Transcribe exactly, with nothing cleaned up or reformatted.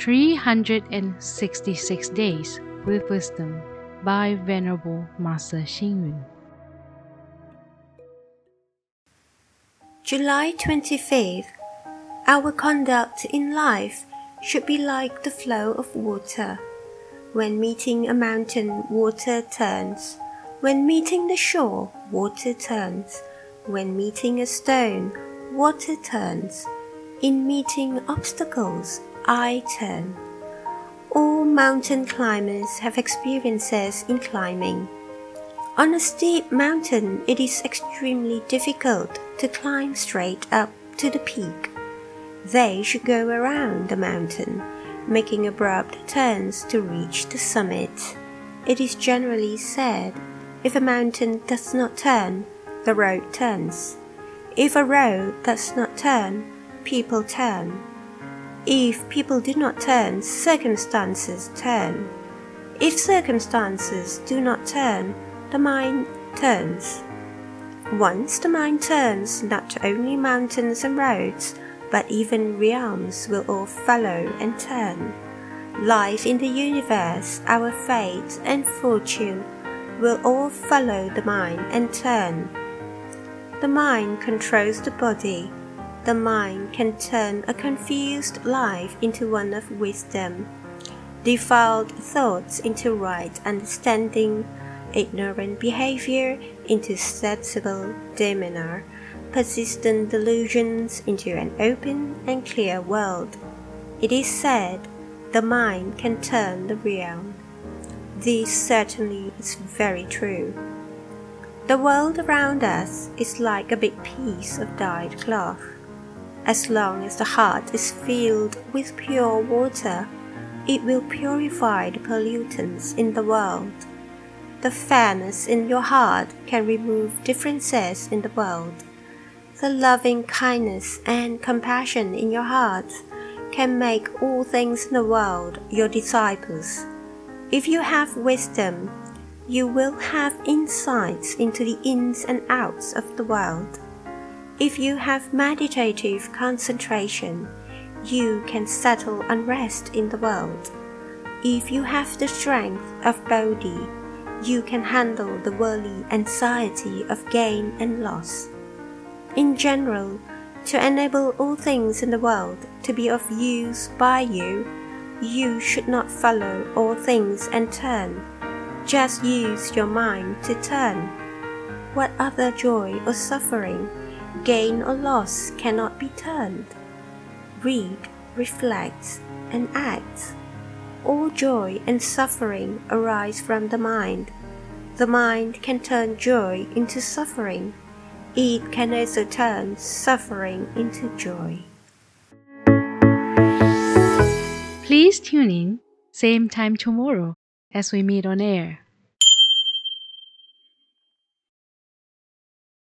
three hundred sixty-six Days with Wisdom by Venerable Master Xingyun. July twenty-fifth. Our conduct in life should be like the flow of water. When meeting a mountain, water turns. When meeting the shore, water turns. When meeting a stone, water turns. In meeting obstacles, I turn. All mountain climbers have experiences in climbing. On a steep mountain, it is extremely difficult to climb straight up to the peak. They should go around the mountain, making abrupt turns to reach the summit. It is generally said, if a mountain does not turn, the road turns. If a road does not turn, people turn. If people do not turn, circumstances turn. If circumstances do not turn, the mind turns. Once the mind turns, not only mountains and roads, but even realms will all follow and turn. Life in the universe, our fate and fortune will all follow the mind and turn. The mind controls the body. The mind can turn a confused life into one of wisdom, defiled thoughts into right understanding, ignorant behavior into sensible demeanor, persistent delusions into an open and clear world. It is said, the mind can turn the realm. This certainly is very true. The world around us is like a big piece of dyed cloth. As long as the heart is filled with pure water, it will purify the pollutants in the world. The fairness in your heart can remove differences in the world. The loving kindness and compassion in your heart can make all things in the world your disciples. If you have wisdom, you will have insights into the ins and outs of the world. If you have meditative concentration, you can settle unrest in the world. If you have the strength of Bodhi, you can handle the worldly anxiety of gain and loss. In general, to enable all things in the world to be of use by you, you should not follow all things and turn. Just use your mind to turn. What other joy or suffering, gain or loss cannot be turned? Read, reflect, and act. All joy and suffering arise from the mind. The mind can turn joy into suffering. It can also turn suffering into joy. Please tune in, same time tomorrow as we meet on air.